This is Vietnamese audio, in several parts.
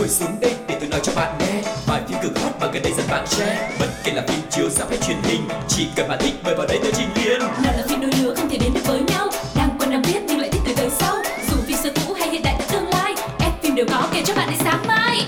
ngồi xuống đây để tôi nói cho bạn nghe bài phim cực hot mà gần đây dân bạn share. Bất kể là phim chiếu ra hay truyền hình, chỉ cần bạn thích mời vào đây tôi trình liền. Nào là phim đôi lứa không thể đến được với nhau, đang quen đang biết nhưng lại thích từ đời sau. Dù phim xưa cũ hay hiện đại tới tương lai, F phim đều có kể cho bạn đến sáng mai.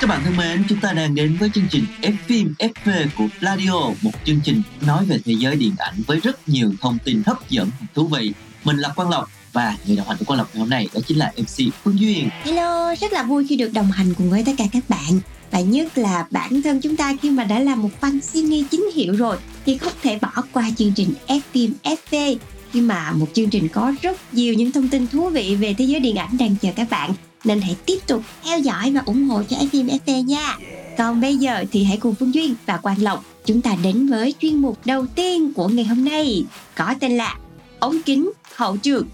Các bạn thân mến, chúng ta đang đến với chương trình F phim FV của Pladio, một chương trình nói về thế giới điện ảnh với rất nhiều thông tin hấp dẫn và thú vị. Mình là Quang Lộc và người đồng hành của Quang Lộc ngày hôm nay đó chính là MC Phương Duyên. Hello, rất là vui khi được đồng hành cùng với tất cả các bạn. Và nhất là bản thân chúng ta khi mà đã là một fan cine chính hiệu rồi thì không thể bỏ qua chương trình F phim FV, khi mà một chương trình có rất nhiều những thông tin thú vị về thế giới điện ảnh đang chờ các bạn. Nên hãy tiếp tục theo dõi và ủng hộ cho phim FPT nha. Còn bây giờ thì hãy cùng Phương Duyên và Quang Lộc chúng ta đến với chuyên mục đầu tiên của ngày hôm nay, có tên là Ống Kính Hậu Trường.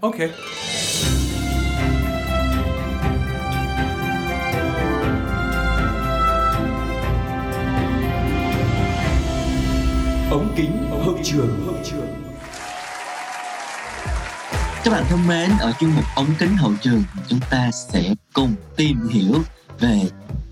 Ok. Ống Kính Hậu Trường. Các bạn thân mến, ở chuyên mục Ống Kính Hậu Trường chúng ta sẽ cùng tìm hiểu về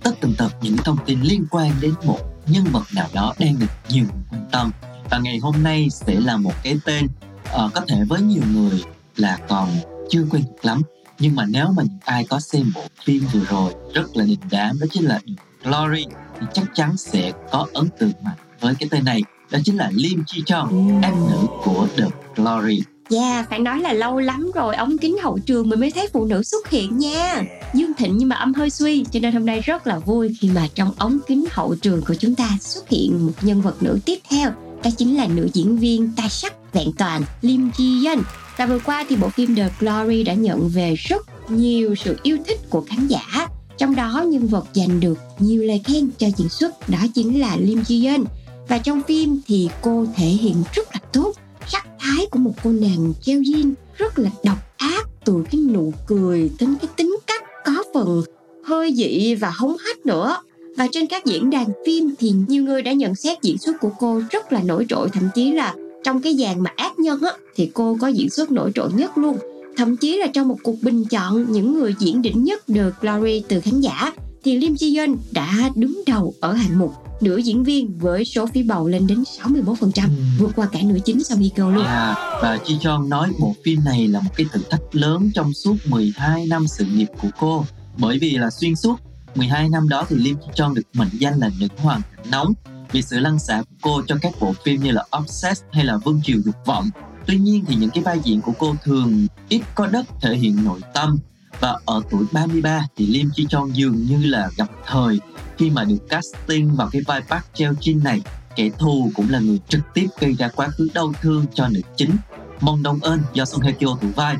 tất tần tật những thông tin liên quan đến một nhân vật nào đó đang được nhiều người quan tâm. Và ngày hôm nay sẽ là một cái tên có thể với nhiều người là còn chưa quen lắm, nhưng mà nếu mà ai có xem bộ phim vừa rồi rất là đình đám, đó chính là The Glory, thì chắc chắn sẽ có ấn tượng mạnh với cái tên này. Đó chính là Lim Ji Yeon, em nữ của The Glory. Yeah, phải nói là lâu lắm rồi Ống Kính Hậu Trường mình mới thấy phụ nữ xuất hiện nha. Dương thịnh nhưng mà âm hơi suy, cho nên hôm nay rất là vui khi mà trong Ống Kính Hậu Trường của chúng ta xuất hiện một nhân vật nữ tiếp theo, đó chính là nữ diễn viên Tasha vẹn toàn, Lim Ji Yeon. Và vừa qua thì bộ phim The Glory đã nhận về rất nhiều sự yêu thích của khán giả, trong đó nhân vật giành được nhiều lời khen cho diễn xuất đó chính là Lim Ji Yeon. Và trong phim thì cô thể hiện rất là tốt sắc thái của một cô nàng treo jean rất là độc ác, từ cái nụ cười đến cái tính cách có phần hơi dị và hống hách nữa. Và trên các diễn đàn phim thì nhiều người đã nhận xét diễn xuất của cô rất là nổi trội, thậm chí là trong cái dàn mà ác nhân á, thì cô có diễn xuất nổi trội nhất luôn. Thậm chí là trong một cuộc bình chọn những người diễn đỉnh nhất The Glory từ khán giả thì Lim Ji Yeon đã đứng đầu ở hạng mục nữ diễn viên với số phiếu bầu lên đến 61%, vượt qua cả nữ chính Song Hye Kyo luôn. Và Ji Yeon nói bộ phim này là một cái thử thách lớn trong suốt 12 năm sự nghiệp của cô, bởi vì là xuyên suốt 12 năm đó thì Lim Ji Yeon được mệnh danh là nữ hoàng cảnh nóng vì sự lăn xả của cô cho các bộ phim như là Obsessed hay là Vương Triều Dục Vọng. Tuy nhiên thì những cái vai diễn của cô thường ít có đất thể hiện nội tâm. Và ở tuổi 33 thì Lim Ji Yeon dường như là gặp thời khi mà được casting vào cái vai Park Cheo Jin này, kẻ thù cũng là người trực tiếp gây ra quá khứ đau thương cho nữ chính Mong Dong Eun do Song Hye Kyo thủ vai.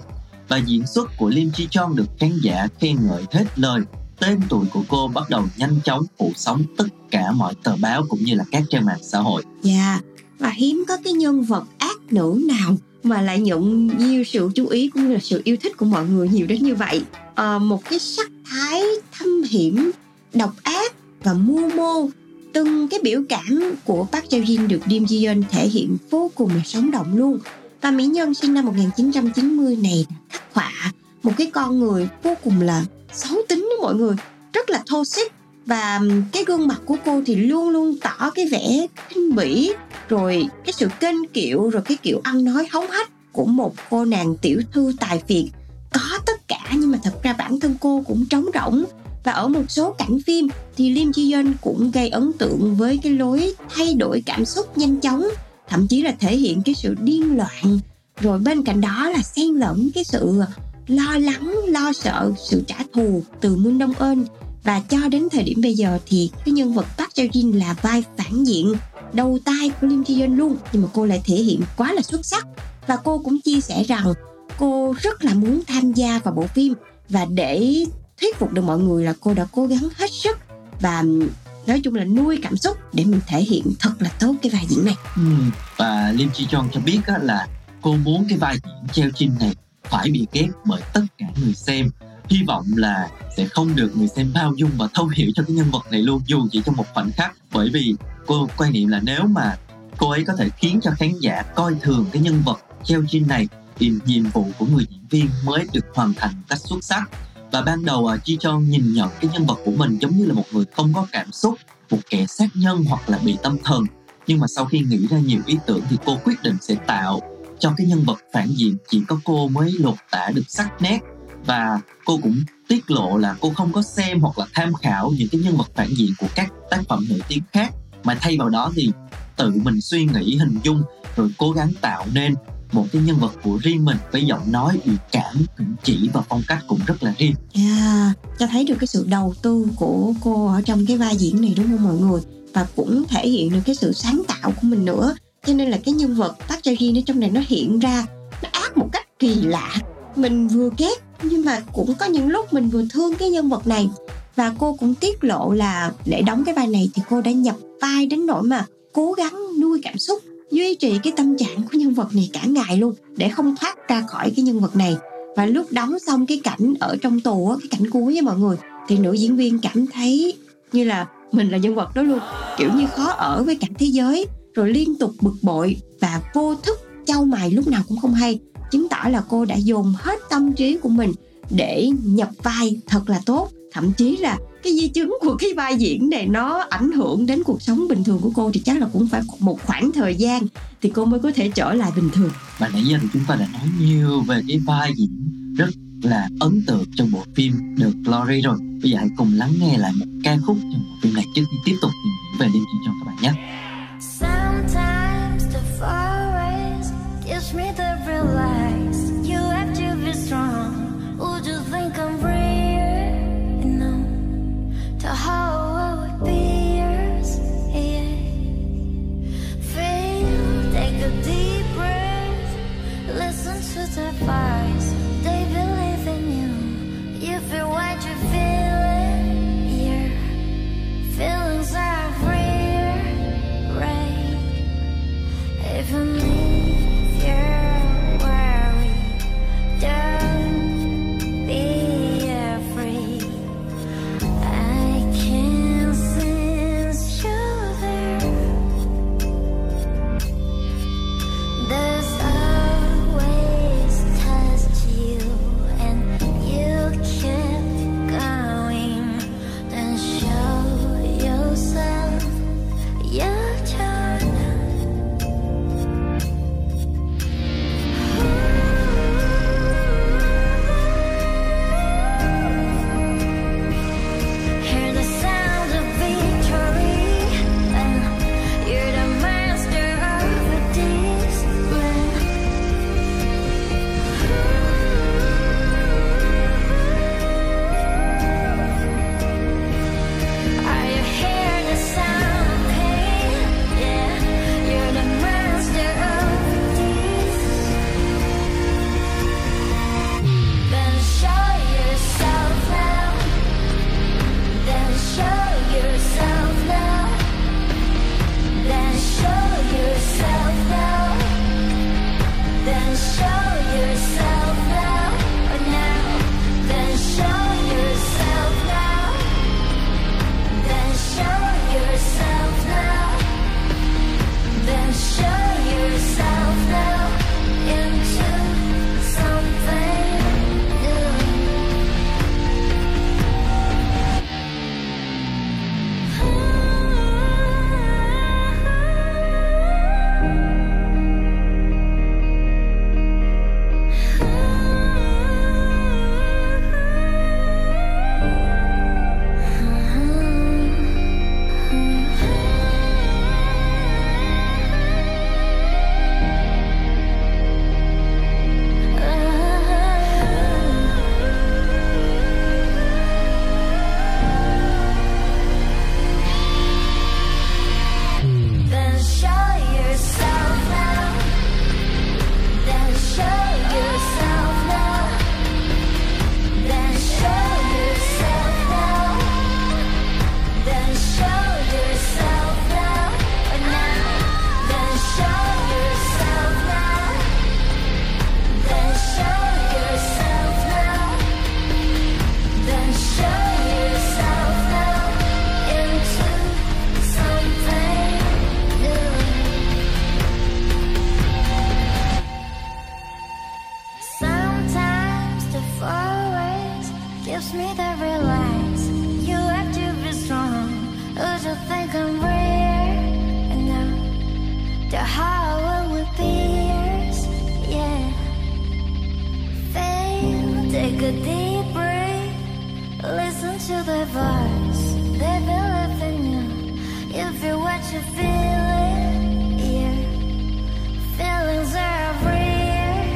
Và diễn xuất của Lim Ji Yeon được khán giả khen ngợi hết lời. Tên tuổi của cô bắt đầu nhanh chóng phủ sóng tất cả mọi tờ báo cũng như là các trang mạng xã hội. Yeah, và hiếm có cái nhân vật ác nữ nào mà lại nhận nhiều sự chú ý cũng như là sự yêu thích của mọi người nhiều đến như vậy. Một cái sắc thái thâm hiểm, độc ác và mưu mô, từng cái biểu cảm của Park Cheo Jin được Lim Ji Yeon thể hiện vô cùng là sống động luôn. Và mỹ nhân sinh năm 1990 này khắc họa một cái con người vô cùng là xấu tính đó mọi người, rất là thô xích. Và cái gương mặt của cô thì luôn luôn tỏ cái vẻ khinh bỉ, rồi cái sự kênh kiệu, rồi cái kiểu ăn nói hống hách của một cô nàng tiểu thư tài phiệt. Có tất cả nhưng mà thật ra bản thân cô cũng trống rỗng. Và ở một số cảnh phim thì Lim Ji Yeon cũng gây ấn tượng với cái lối thay đổi cảm xúc nhanh chóng, thậm chí là thể hiện cái sự điên loạn, rồi bên cạnh đó là xen lẫn cái sự lo lắng, lo sợ, sự trả thù từ Moon Dong Eun. Và cho đến thời điểm bây giờ thì cái nhân vật Park Cheo Jin là vai phản diện đầu tay của Lim Ji Yeon luôn, nhưng mà cô lại thể hiện quá là xuất sắc. Và cô cũng chia sẻ rằng cô rất là muốn tham gia vào bộ phim, và để thuyết phục được mọi người là cô đã cố gắng hết sức và nói chung là nuôi cảm xúc để mình thể hiện thật là tốt cái vai diễn này. Và Lim Ji Yeon cho biết là cô muốn cái vai diễn treo chinh này phải bị ghét bởi tất cả người xem. Hy vọng là sẽ không được người xem bao dung và thấu hiểu cho cái nhân vật này luôn, dù chỉ trong một khoảnh khắc. Bởi vì cô quan niệm là nếu mà cô ấy có thể khiến cho khán giả coi thường cái nhân vật treo chinh này thì nhiệm vụ của người diễn viên mới được hoàn thành một cách xuất sắc. Và ban đầu Ji Chon nhìn nhận cái nhân vật của mình giống như là một người không có cảm xúc, một kẻ sát nhân hoặc là bị tâm thần. Nhưng mà sau khi nghĩ ra nhiều ý tưởng thì cô quyết định sẽ tạo cho cái nhân vật phản diện chỉ có cô mới lột tả được sắc nét. Và cô cũng tiết lộ là cô không có xem hoặc là tham khảo những cái nhân vật phản diện của các tác phẩm nổi tiếng khác, mà thay vào đó thì tự mình suy nghĩ, hình dung rồi cố gắng tạo nên một cái nhân vật của riêng mình với giọng nói, biểu cảm, cử chỉ và phong cách cũng rất là riêng. Cho thấy được cái sự đầu tư của cô ở trong cái vai diễn này đúng không mọi người? Và cũng thể hiện được cái sự sáng tạo của mình nữa. Cho nên là cái nhân vật Tasha ở trong này nó hiện ra, nó ác một cách kỳ lạ. Mình vừa ghét nhưng mà cũng có những lúc mình vừa thương cái nhân vật này. Và cô cũng tiết lộ là để đóng cái vai này thì cô đã nhập vai đến nỗi mà cố gắng nuôi cảm xúc, duy trì cái tâm trạng của nhân vật này cả ngày luôn để không thoát ra khỏi cái nhân vật này. Và lúc đóng xong cái cảnh ở trong tù á, cái cảnh cuối á mọi người, thì nữ diễn viên cảm thấy như là mình là nhân vật đó luôn, kiểu như khó ở với cả thế giới, rồi liên tục bực bội và vô thức chau mày lúc nào cũng không hay, chứng tỏ là cô đã dồn hết tâm trí của mình để nhập vai thật là tốt. Thậm chí là cái di chứng của cái vai diễn này nó ảnh hưởng đến cuộc sống bình thường của cô thì chắc là cũng phải một khoảng thời gian thì cô mới có thể trở lại bình thường. Và nãy giờ thì chúng ta đã nói nhiều về cái vai diễn rất là ấn tượng trong bộ phim The Glory rồi. Bây giờ hãy cùng lắng nghe lại một ca khúc trong bộ phim này trước khi tiếp tục tìm hiểu về Lim Ji Yeon các bạn nhé. Sometimes the forest gives me the real lies. You have to be strong. Would you think I'm real? No. To how I would be yours. Yeah. Feel, take a deep breath. Listen to the voice. They believe in you. You feel what you feel. Your feelings are real, right? Even if you're worried, don't be afraid. I can sense you there. There's always time. Take a deep breath, listen to their voice. They believe in you. You feel what you feel. Your feelings are real,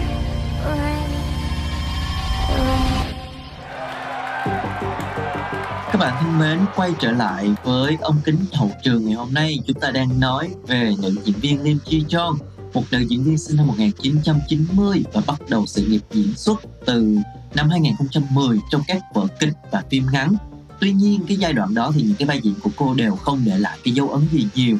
Các bạn thân mến, quay trở lại với ống kính hậu trường ngày hôm nay. Chúng ta đang nói về nữ diễn viên Lim Ji Yeon, một nữ diễn viên sinh năm 1990 và bắt đầu sự nghiệp diễn xuất từ năm 2010 trong các vở kịch và phim ngắn. Tuy nhiên, cái giai đoạn đó thì những cái vai diễn của cô đều không để lại cái dấu ấn gì nhiều.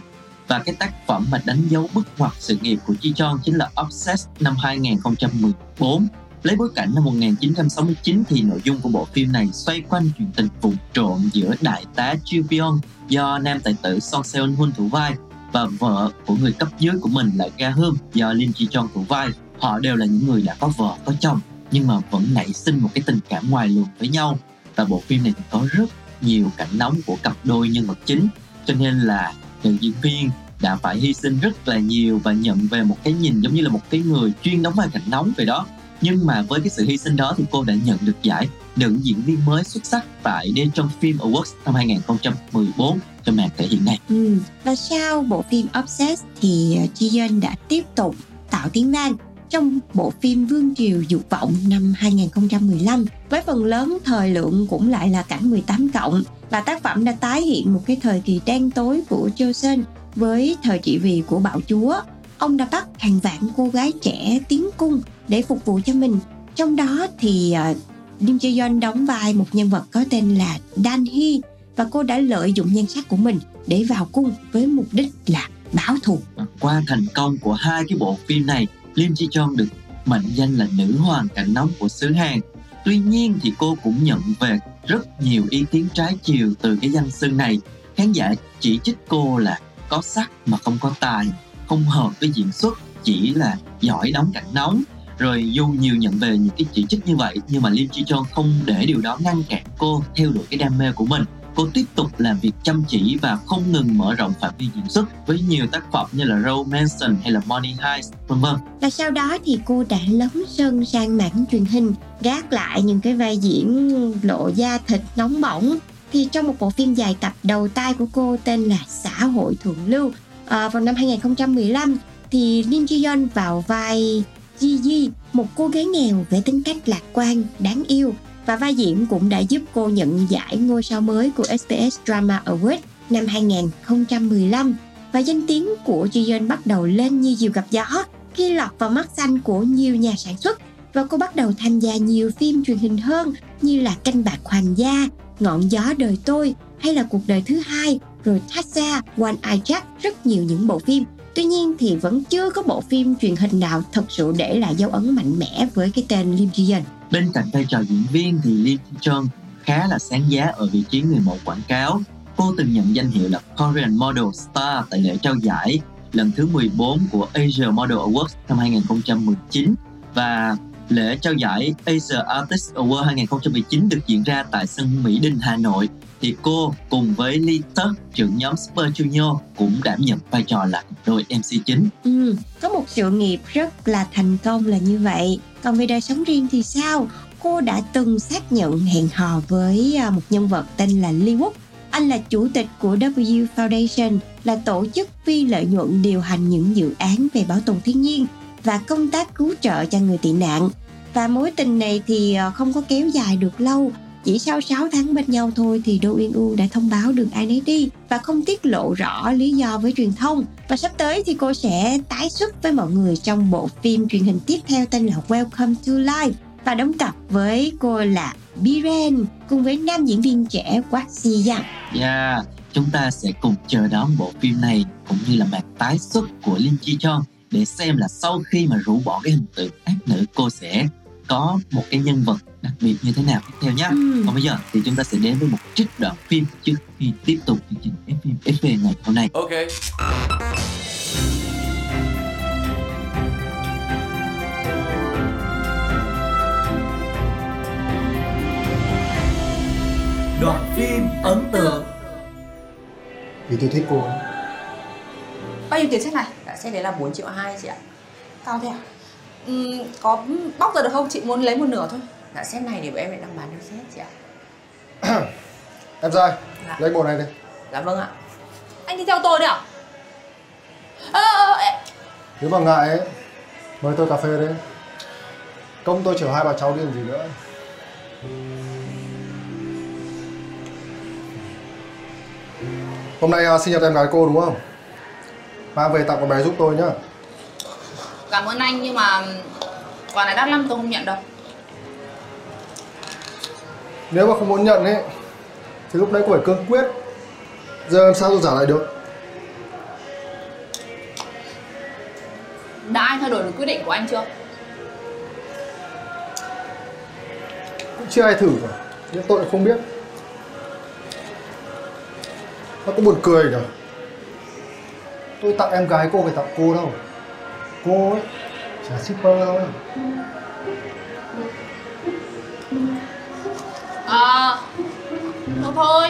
Và cái tác phẩm mà đánh dấu bước ngoặt sự nghiệp của Ji Yeon chính là Obsessed năm 2014. Lấy bối cảnh năm 1969 thì nội dung của bộ phim này xoay quanh chuyện tình vụ trộm giữa đại tá Ji Byung do nam tài tử Song Seon Hun thủ vai và vợ của người cấp dưới của mình là Ga Hum do Lim Ji Yeon thủ vai. Họ đều là những người đã có vợ, có chồng nhưng mà vẫn nảy sinh một cái tình cảm ngoài luồng với nhau. Và bộ phim này thì có rất nhiều cảnh nóng của cặp đôi nhân vật chính, cho nên là nữ diễn viên đã phải hy sinh rất là nhiều và nhận về một cái nhìn giống như là một cái người chuyên đóng vai cảnh nóng vậy đó. Nhưng mà với cái sự hy sinh đó thì cô đã nhận được giải nữ diễn viên mới xuất sắc tại Daejeon Film Awards năm 2014 cho màn thể hiện này. Và sau bộ phim Obsessed thì Ji Yeon đã tiếp tục tạo tiếng vang trong bộ phim Vương Triều Dục Vọng năm 2015 với phần lớn thời lượng cũng lại là cảnh 18+, và tác phẩm đã tái hiện một cái thời kỳ đen tối của Joseon với thời trị vì của bạo chúa. Ông đã bắt hàng vạn cô gái trẻ tiến cung để phục vụ cho mình. Trong đó thì Lim Ji Yeon đóng vai một nhân vật có tên là Dan Hee, và cô đã lợi dụng nhan sắc của mình để vào cung với mục đích là báo thù. Qua thành công của hai cái bộ phim này, Lim Ji Yeon được mệnh danh là nữ hoàng cảnh nóng của xứ Hàn. Tuy nhiên thì cô cũng nhận về rất nhiều ý kiến trái chiều từ cái danh xưng này. Khán giả chỉ trích cô là có sắc mà không có tài, không hợp với diễn xuất, chỉ là giỏi đóng cảnh nóng. Rồi dù nhiều nhận về những cái chỉ trích như vậy, nhưng mà Lim Ji Yeon không để điều đó ngăn cản cô theo đuổi cái đam mê của mình. Cô tiếp tục làm việc chăm chỉ và không ngừng mở rộng phạm vi diễn xuất với nhiều tác phẩm như là Rose Manson hay là Money Heist, v.v. Và sau đó thì cô đã lấn sân sang mảng truyền hình, gác lại những cái vai diễn lộ da thịt nóng bỏng. Thì trong một bộ phim dài tập đầu tay của cô tên là Xã Hội Thượng Lưu, vào năm 2015 thì Lim Ji Yeon vào vai Gigi, một cô gái nghèo với tính cách lạc quan, đáng yêu, và vai diễn cũng đã giúp cô nhận giải ngôi sao mới của SBS Drama Awards năm 2015. Và danh tiếng của Ji Yeon bắt đầu lên như diều gặp gió khi lọt vào mắt xanh của nhiều nhà sản xuất, và cô bắt đầu tham gia nhiều phim truyền hình hơn như là Canh Bạc Hoàng Gia, Ngọn Gió Đời Tôi hay là Cuộc Đời Thứ Hai, rồi Tasha, One I Jack, rất nhiều những bộ phim. Tuy nhiên thì vẫn chưa có bộ phim truyền hình nào thật sự để lại dấu ấn mạnh mẽ với cái tên Lim Ji Yeon. Bên cạnh vai trò diễn viên thì Lim Ji Yeon khá là sáng giá ở vị trí người mẫu quảng cáo. Cô từng nhận danh hiệu là Korean Model Star tại lễ trao giải lần thứ 14 của Asia Model Awards năm 2019 và lễ trao giải Asia Artist Awards 2019 được diễn ra tại sân Mỹ Đình, Hà Nội. Thì cô cùng với Lee Wook, trưởng nhóm Super Junior, cũng đảm nhận vai trò là đôi MC chính. Có một sự nghiệp rất là thành công là như vậy. Còn về đời sống riêng thì sao? Cô đã từng xác nhận hẹn hò với một nhân vật tên là Lee Wook. Anh là chủ tịch của W Foundation, là tổ chức phi lợi nhuận điều hành những dự án về bảo tồn thiên nhiên và công tác cứu trợ cho người tị nạn. Và mối tình này thì không có kéo dài được lâu. Chỉ sau 6 tháng bên nhau thôi thì Do Eun Woo đã thông báo đường ai nấy đi và không tiết lộ rõ lý do với truyền thông. Và sắp tới thì cô sẽ tái xuất với mọi người trong bộ phim truyền hình tiếp theo tên là Welcome to Life và đóng cặp với cô là Biren cùng với nam diễn viên trẻ Waxia. Chúng ta sẽ cùng chờ đón bộ phim này cũng như là màn tái xuất của Lim Ji Yeon để xem là sau khi mà rũ bỏ cái hình tượng ác nữ, cô sẽ có một cái nhân vật đặc biệt như thế nào tiếp theo nhé. Còn bây giờ thì chúng ta sẽ đến với một trích đoạn phim trước khi tiếp tục chương trình FPT ngày hôm nay. Ok. Đoạn phim ấn tượng. Vì tôi thích cô. Bao nhiêu tiền set này? Set đấy là 4.2 triệu chị ạ. Cao thế à? Có bóc ra được không? Chị muốn lấy một nửa thôi. Dạ set này thì em lại đang bán được set chị ạ. Em Rơi, dạ. Lấy bộ này đi. Dạ vâng ạ. Anh đi theo tôi đi ạ. Nếu mà ngại ấy, mời tôi cà phê đi. Công tôi chở hai bà cháu đi làm gì nữa. Hôm nay sinh nhật em gái cô đúng không? Mang về tặng con bé giúp tôi nhá. Cảm ơn anh nhưng mà quà này đắt lắm tôi không nhận đâu. Nếu mà không muốn nhận ấy thì lúc nãy cô phải cương quyết. Giờ làm sao tôi trả lại được? Đã anh thay đổi được quyết định của anh chưa? Cũng chưa ai thử rồi, nhưng tôi không biết. Nó cũng buồn cười nhỉ. Tôi tặng em gái cô phải tặng cô đâu. Cô ấy chả shipper đâu. À, thôi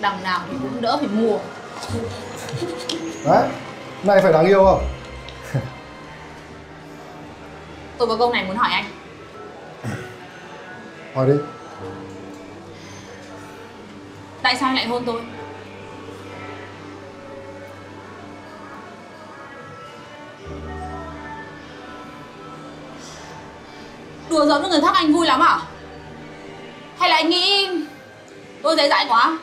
đằng nào thì cũng đỡ phải mua. Đấy, này phải đáng yêu không? Tôi có câu này muốn hỏi anh. Hỏi đi. Tại sao anh lại hôn tôi? Đùa giỡn với người khác anh vui lắm à? Hay là anh nghĩ tôi dễ dãi quá?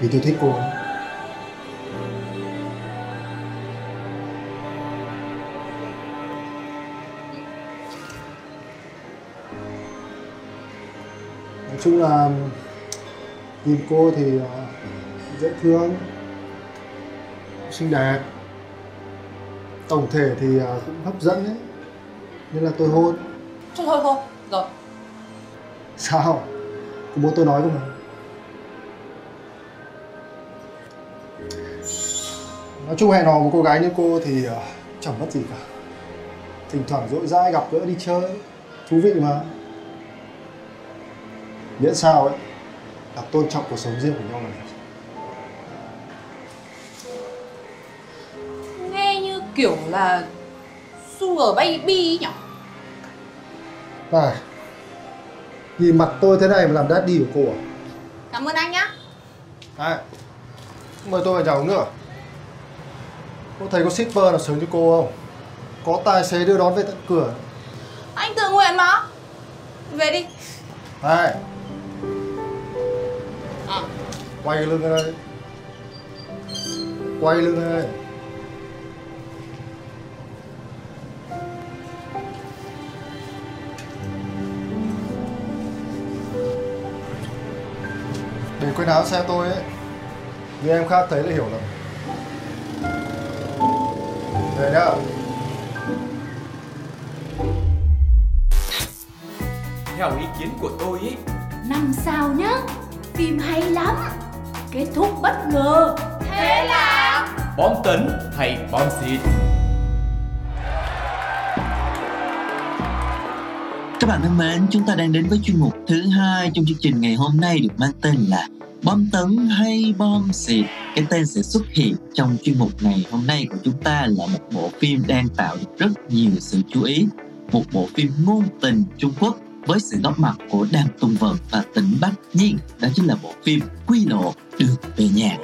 Vì tôi thích cô. Nói chung là nhìn cô thì dễ thương, xinh đẹp, tổng thể thì cũng hấp dẫn đấy, nên là tôi hôn. Thôi thôi thôi, rồi. Sao? Cô muốn tôi nói không hả? Nói chung hẹn hò một cô gái như cô thì chẳng mất gì cả. Thỉnh thoảng rỗi rãi gặp gỡ đi chơi, thú vị mà. Miễn sao ấy là tôn trọng cuộc sống riêng của nhau là được. Nghe như kiểu là sugar baby nhỉ? À, nhìn mặt tôi thế này mà làm daddy của cô à? Cảm ơn anh nhá. À, mời tôi vào nhà uống nữa. Cô thấy có shipper nào sướng cho cô không? Có tài xế đưa đón về tận cửa. Anh tự nguyện mà. Về đi. Này. À. Quay cái lưng ra đây. Quay lưng ra đây. Để quên áo xe tôi ấy. Như em khác thấy là hiểu lầm. Về nhá. Theo ý kiến của tôi ấy, 5 sao nhá. Phim hay lắm. Kết thúc bất ngờ. Thế là bom tấn hay bom xịt? Các bạn thân mến, chúng ta đang đến với chuyên mục thứ hai trong chương trình ngày hôm nay được mang tên là bom tấn hay bom xịt. Cái tên sẽ xuất hiện trong chuyên mục ngày hôm nay của chúng ta là một bộ phim đang tạo được rất nhiều sự chú ý. Một bộ phim ngôn tình Trung Quốc với sự góp mặt của Đăng Tùng Vận và Tỉnh Bách Nhiên. Đó chính là bộ phim Quy Lộ Được Về Nhà.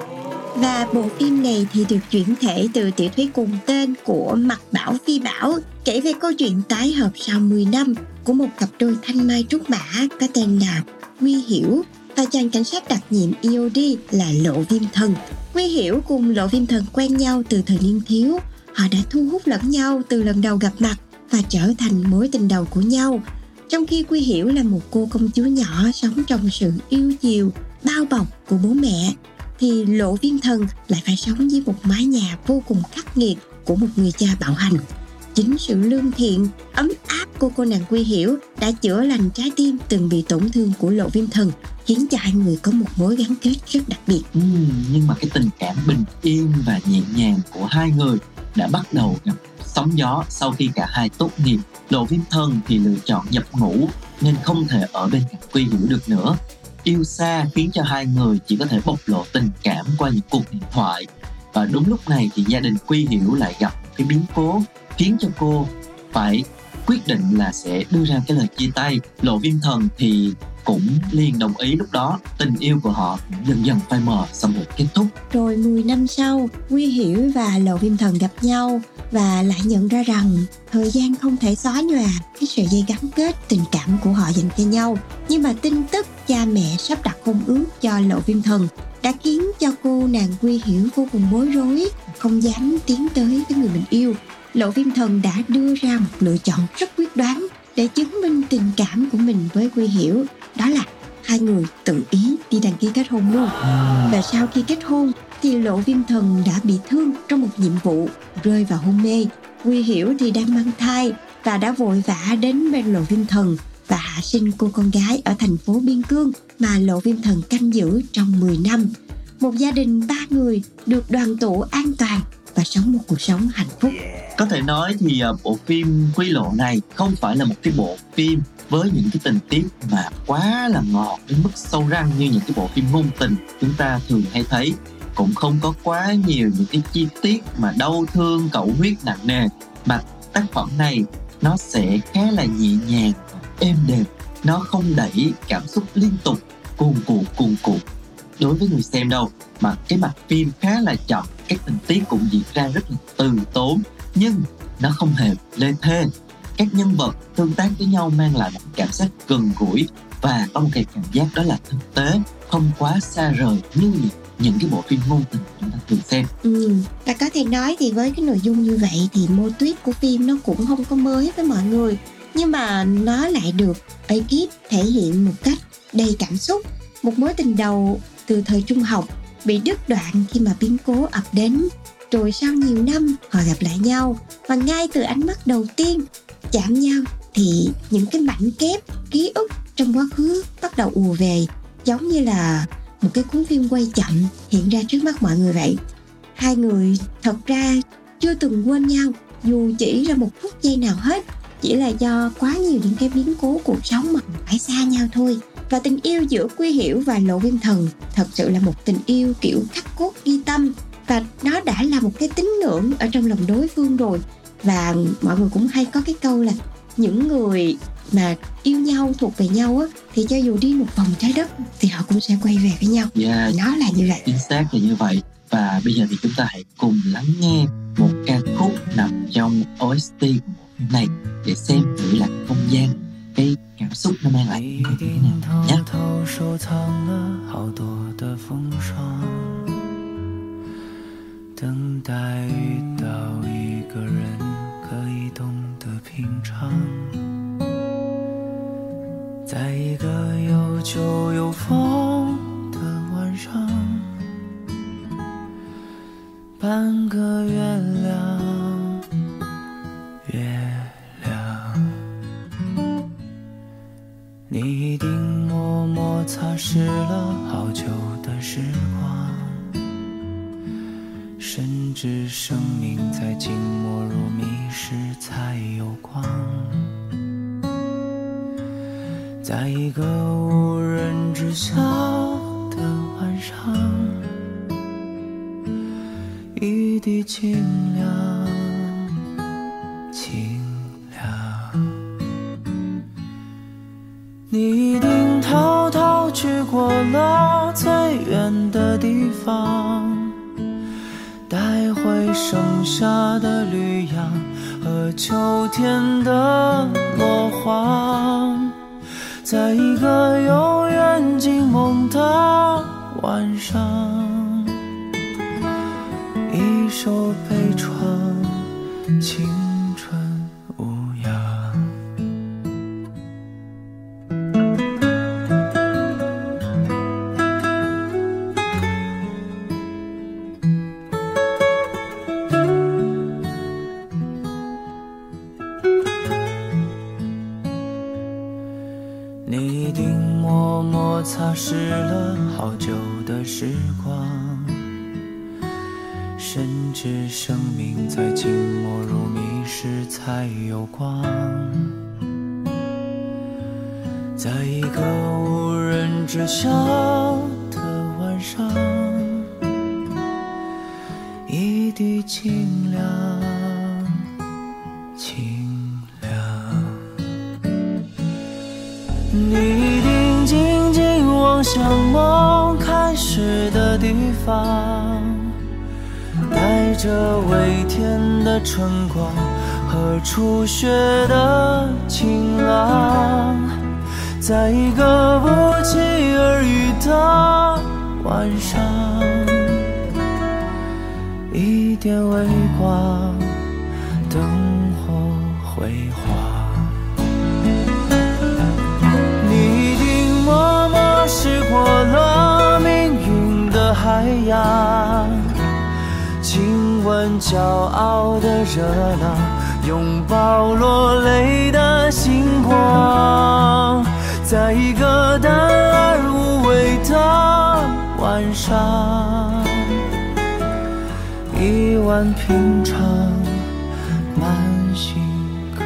Và bộ phim này thì được chuyển thể từ tiểu thuyết cùng tên của Mặc Bảo Phi Bảo, kể về câu chuyện tái hợp sau 10 năm của một cặp đôi thanh mai trúc mã có tên là Huy Hiểu và chàng cảnh sát đặc nhiệm EOD là Lộ Viêm Thần. Huy Hiểu cùng Lộ Viêm Thần quen nhau từ thời niên thiếu. Họ đã thu hút lẫn nhau từ lần đầu gặp mặt và trở thành mối tình đầu của nhau. Trong khi Quy Hiểu là một cô công chúa nhỏ sống trong sự yêu chiều, bao bọc của bố mẹ, thì Lộ Viêm Thần lại phải sống với một mái nhà vô cùng khắc nghiệt của một người cha bạo hành. Chính sự lương thiện, ấm áp của cô nàng Quy Hiểu đã chữa lành trái tim từng bị tổn thương của Lộ Viêm Thần, khiến cho hai người có một mối gắn kết rất đặc biệt. Nhưng mà cái tình cảm bình yên và nhẹ nhàng của hai người đã bắt đầu gặp sóng gió sau khi cả hai tốt nghiệp. Lộ Viêm Thần thì lựa chọn dập ngũ nên không thể ở bên cạnh Quy Hiểu được nữa. yêu xa khiến cho hai người chỉ có thể bộc lộ tình cảm qua những cuộc điện thoại. Và đúng lúc này thì gia đình Quy Hiểu lại gặp cái biến cố khiến cho cô phải quyết định là sẽ đưa ra cái lời chia tay. Lộ Viêm Thần thì cũng liền đồng ý lúc đó. Tình yêu của họ dần dần phai mờ, xong rồi kết thúc. Rồi 10 năm sau, Huy Hiểu và Lộ Viêm Thần gặp nhau và lại nhận ra rằng thời gian không thể xóa nhòa cái sợi dây gắn kết tình cảm của họ dành cho nhau. Nhưng mà tin tức cha mẹ sắp đặt hôn ước cho Lộ Viêm Thần đã khiến cho cô nàng Huy Hiểu vô cùng bối rối, không dám tiến tới với người mình yêu. Lộ Viêm Thần đã đưa ra một lựa chọn rất quyết đoán để chứng minh tình cảm của mình với Quy Hiểu, đó là hai người tự ý đi đăng ký kết hôn luôn. Và sau khi kết hôn thì Lộ Viêm Thần đã bị thương trong một nhiệm vụ, rơi vào hôn mê. Quy Hiểu thì đang mang thai và đã vội vã đến bên Lộ Viêm Thần và hạ sinh cô con gái ở thành phố biên cương mà Lộ Viêm Thần canh giữ trong 10 năm. Một gia đình 3 người được đoàn tụ an toàn và sống một cuộc sống hạnh phúc. Có thể nói thì bộ phim Quy Lộ này không phải là một cái bộ phim với những cái tình tiết mà quá là ngọt đến mức sâu răng như những cái bộ phim ngôn tình chúng ta thường hay thấy. Cũng không có quá nhiều những cái chi tiết mà đau thương, cẩu huyết nặng nề. Mà tác phẩm này nó sẽ khá là nhẹ nhàng, êm đềm. Nó không đẩy cảm xúc liên tục, cuồn cuộn đối với người xem đâu. Mà cái mạch phim khá là chậm, các tình tiết cũng diễn ra rất là từ tốn, nhưng nó không hề lê thê. Các nhân vật tương tác với nhau mang lại một cảm giác gần gũi và có một cái cảm giác đó là thực tế, không quá xa rời như những cái bộ phim ngôn tình chúng ta thường xem. Và có thể nói thì với cái nội dung như vậy thì mô tuyết của phim nó cũng không có mới với mọi người, nhưng mà nó lại được ekip thể hiện một cách đầy cảm xúc. Một mối tình đầu từ thời trung học bị đứt đoạn khi mà biến cố ập đến, rồi sau nhiều năm họ gặp lại nhau, và ngay từ ánh mắt đầu tiên chạm nhau thì những cái mảnh ghép ký ức trong quá khứ bắt đầu ùa về, giống như là một cái cuốn phim quay chậm hiện ra trước mắt mọi người vậy. Hai người thật ra chưa từng quên nhau dù chỉ là một phút giây nào hết, chỉ là do quá nhiều những cái biến cố cuộc sống mà phải xa nhau thôi. Và tình yêu giữa Quy Hiểu và Lộ Viêm Thần thật sự là một tình yêu kiểu khắc cốt ghi tâm, và nó đã là một cái tín ngưỡng ở trong lòng đối phương rồi. Và mọi người cũng hay có cái câu là những người mà yêu nhau, thuộc về nhau á, thì cho dù đi một vòng trái đất thì họ cũng sẽ quay về với nhau. Nó là như vậy. Chính xác là như vậy. Và bây giờ thì chúng ta hãy cùng lắng nghe một ca khúc nằm trong OST của bộ phim này để xem thử là không gian cái cảm xúc nó mang lại như thế nào nhé. 着笑的晚上，一滴清凉，清凉。你一定静静望向梦开始的地方，带着微甜的春光和初雪的晴朗。在一个不期而遇的晚上，一点微光，灯火辉煌。你一定默默驶过了命运的海洋，亲吻骄傲的热浪，拥抱落泪的星光。在一个淡而无味的晚上，一碗品尝满心渴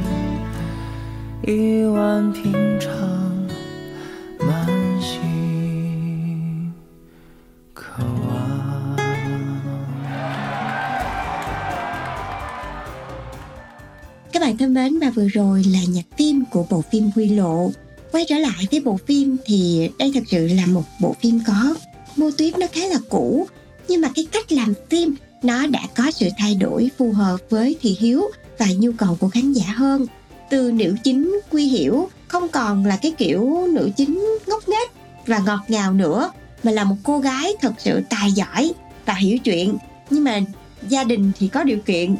望，一碗品尝满心渴望。các bạn thân mến, và vừa rồi là nhạc phim của bộ phim Quy Lộ. Quay trở lại với bộ phim thì đây thật sự là một bộ phim có mô típ nó khá là cũ, nhưng mà cái cách làm phim nó đã có sự thay đổi phù hợp với thị hiếu và nhu cầu của khán giả hơn. Từ nữ chính Huy Hiểu không còn là cái kiểu nữ chính ngốc nghếch và ngọt ngào nữa, mà là một cô gái thật sự tài giỏi và hiểu chuyện, nhưng mà gia đình thì có điều kiện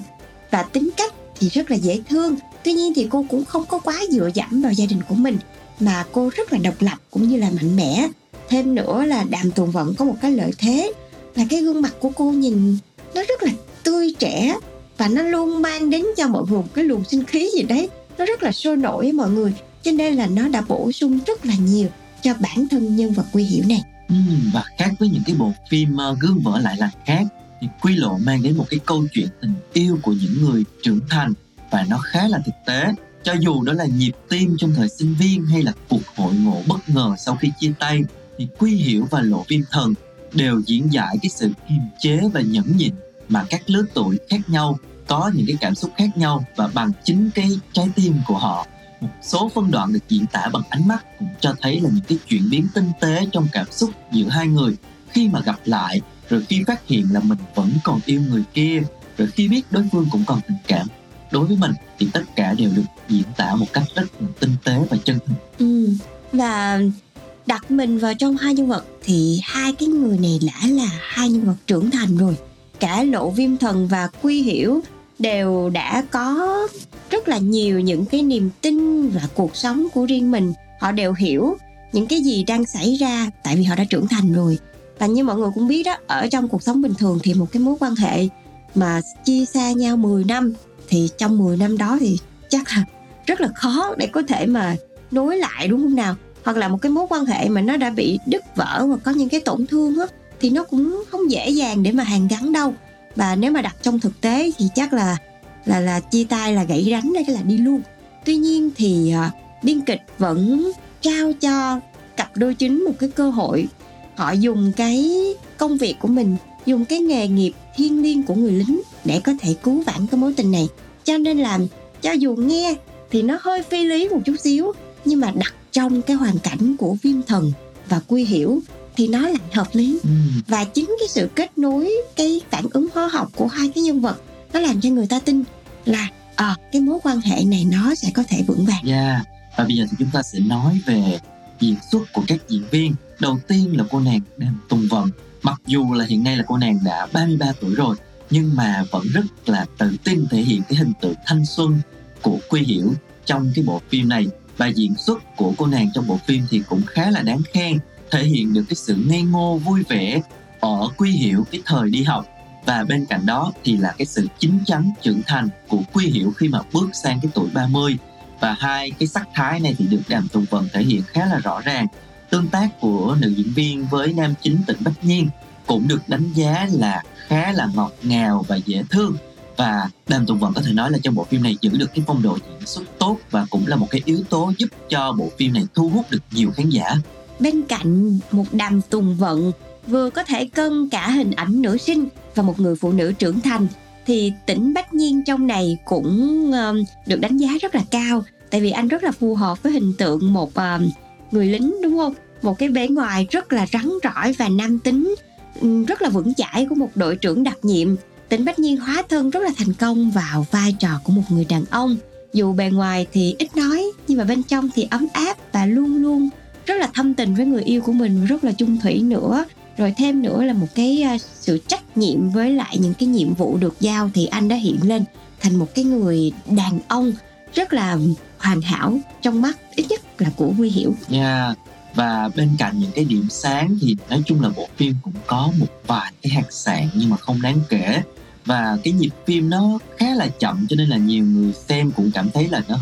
và tính cách thì rất là dễ thương. Tuy nhiên thì cô cũng không có quá dựa dẫm vào gia đình của mình, mà cô rất là độc lập cũng như là mạnh mẽ. Thêm nữa là Đàm Tùng Vận có một cái lợi thế là cái gương mặt của cô nhìn nó rất là tươi trẻ, và nó luôn mang đến cho mọi người một cái luồng sinh khí gì đấy, nó rất là sôi nổi với mọi người. Cho nên là nó đã bổ sung rất là nhiều cho bản thân nhân vật Huy Hiểu này. Và khác với những cái bộ phim gương vỡ lại là khác, thì Quy Lộ mang đến một cái câu chuyện tình yêu của những người trưởng thành, và nó khá là thực tế. Cho dù đó là nhịp tim trong thời sinh viên hay là cuộc hội ngộ bất ngờ sau khi chia tay, thì Quy Hiểu và Lộ Viêm Thần đều diễn giải cái sự kiềm chế và nhẫn nhịn mà các lứa tuổi khác nhau có những cái cảm xúc khác nhau, và bằng chính cái trái tim của họ. Một số phân đoạn được diễn tả bằng ánh mắt cũng cho thấy là những cái chuyển biến tinh tế trong cảm xúc giữa hai người khi mà gặp lại, rồi khi phát hiện là mình vẫn còn yêu người kia, rồi khi biết đối phương cũng còn tình cảm đối với mình, thì tất cả đều được diễn tả một cách rất tinh tế và chân thực. Và đặt mình vào trong hai nhân vật thì hai cái người này đã là hai nhân vật trưởng thành rồi. Cả Lộ Viêm Thần và Quy Hiểu đều đã có rất là nhiều những cái niềm tin và cuộc sống của riêng mình. Họ đều hiểu những cái gì đang xảy ra, tại vì họ đã trưởng thành rồi. Và như mọi người cũng biết đó, ở trong cuộc sống bình thường thì một cái mối quan hệ mà chia xa nhau 10 năm thì trong 10 năm đó thì chắc là rất là khó để có thể mà nối lại, đúng không nào? Hoặc là một cái mối quan hệ mà nó đã bị đứt vỡ hoặc có những cái tổn thương đó, thì nó cũng không dễ dàng để mà hàn gắn đâu. Và nếu mà đặt trong thực tế thì chắc là chia tay là gãy ránh đây, là đi luôn. Tuy nhiên thì biên kịch vẫn trao cho cặp đôi chính một cái cơ hội. Họ dùng cái công việc của mình, dùng cái nghề nghiệp thiêng liêng của người lính để có thể cứu vãn cái mối tình này. Cho nên là cho dù nghe thì nó hơi phi lý một chút xíu, nhưng mà đặt trong cái hoàn cảnh của Viêm Thần và Quy Hiểu thì nó lại hợp lý. Và chính cái sự kết nối, cái phản ứng hóa học của hai cái nhân vật, nó làm cho người ta tin là cái mối quan hệ này nó sẽ có thể vững vàng. Và bây giờ thì chúng ta sẽ nói về diễn xuất của các diễn viên. Đầu tiên là cô nàng Đàm Tùng Vận. Mặc dù là hiện nay là cô nàng đã 33 tuổi rồi, nhưng mà vẫn rất là tự tin thể hiện cái hình tượng thanh xuân của Quy Hiểu trong cái bộ phim này. Và diễn xuất của cô nàng trong bộ phim thì cũng khá là đáng khen, thể hiện được cái sự ngây ngô vui vẻ ở Quy Hiểu cái thời đi học, và bên cạnh đó thì là cái sự chín chắn trưởng thành của Quy Hiểu khi mà bước sang cái tuổi 30. Và hai cái sắc thái này thì được Đàm Tùng Vận thể hiện khá là rõ ràng. Tương tác của nữ diễn viên với nam chính Tỉnh Bách Nhiên cũng được đánh giá là khá là ngọt ngào và dễ thương. Và Đăng Tùng Vận có thể nói là trong bộ phim này giữ được cái phong độ diễn xuất tốt và cũng là một cái yếu tố giúp cho bộ phim này thu hút được nhiều khán giả. Bên cạnh một Đăng Tùng Vận vừa có thể cân cả hình ảnh nữ sinh và một người phụ nữ trưởng thành, thì Tỉnh Bách Nhiên trong này cũng được đánh giá rất là cao, tại vì anh rất là phù hợp với hình tượng một người lính, đúng không? Một cái bề ngoài rất là rắn rỏi và nam tính, rất là vững chãi của một đội trưởng đặc nhiệm. Tỉnh Bách Nhiên hóa thân rất là thành công vào vai trò của một người đàn ông, dù bề ngoài thì ít nói nhưng mà bên trong thì ấm áp và luôn luôn rất là thâm tình với người yêu của mình, rất là chung thủy nữa. Rồi thêm nữa là một cái sự trách nhiệm với lại những cái nhiệm vụ được giao, thì anh đã hiện lên thành một cái người đàn ông rất là hoàn hảo trong mắt ít nhất là của Huy Hiểu. Và bên cạnh những cái điểm sáng thì nói chung là bộ phim cũng có một vài cái hạt sạn nhưng mà không đáng kể, và cái nhịp phim nó khá là chậm cho nên là nhiều người xem cũng cảm thấy là nó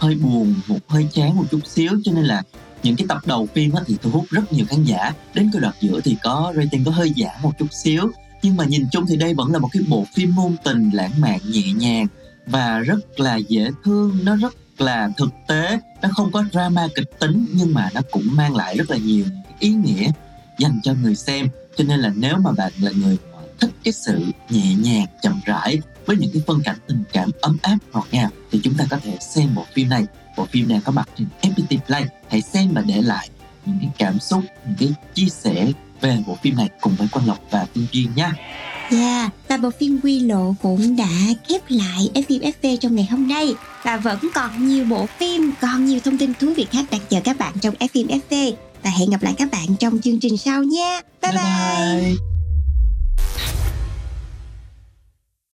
hơi buồn, hơi chán một chút xíu, cho nên là những cái tập đầu phim thì thu hút rất nhiều khán giả, đến cái đoạn giữa thì có rating có hơi giảm một chút xíu, nhưng mà nhìn chung thì đây vẫn là một cái bộ phim ngôn tình lãng mạn nhẹ nhàng và rất là dễ thương, nó rất là thực tế, nó không có drama kịch tính nhưng mà nó cũng mang lại rất là nhiều ý nghĩa dành cho người xem. Cho nên là nếu mà bạn là người thích cái sự nhẹ nhàng chậm rãi với những cái phân cảnh tình cảm ấm áp ngọt ngào thì chúng ta có thể xem bộ phim này. Bộ phim này có mặt trên FPT Play. Hãy xem và để lại những cái cảm xúc, những cái chia sẻ về bộ phim này cùng với Quang Lộc và Tiên Duyên nha. Và bộ phim Quy Lộ cũng đã khép lại FFV trong ngày hôm nay. Và vẫn còn nhiều bộ phim, còn nhiều thông tin thú vị khác đang chờ các bạn trong FFV. Và hẹn gặp lại các bạn trong chương trình sau nha. Bye bye.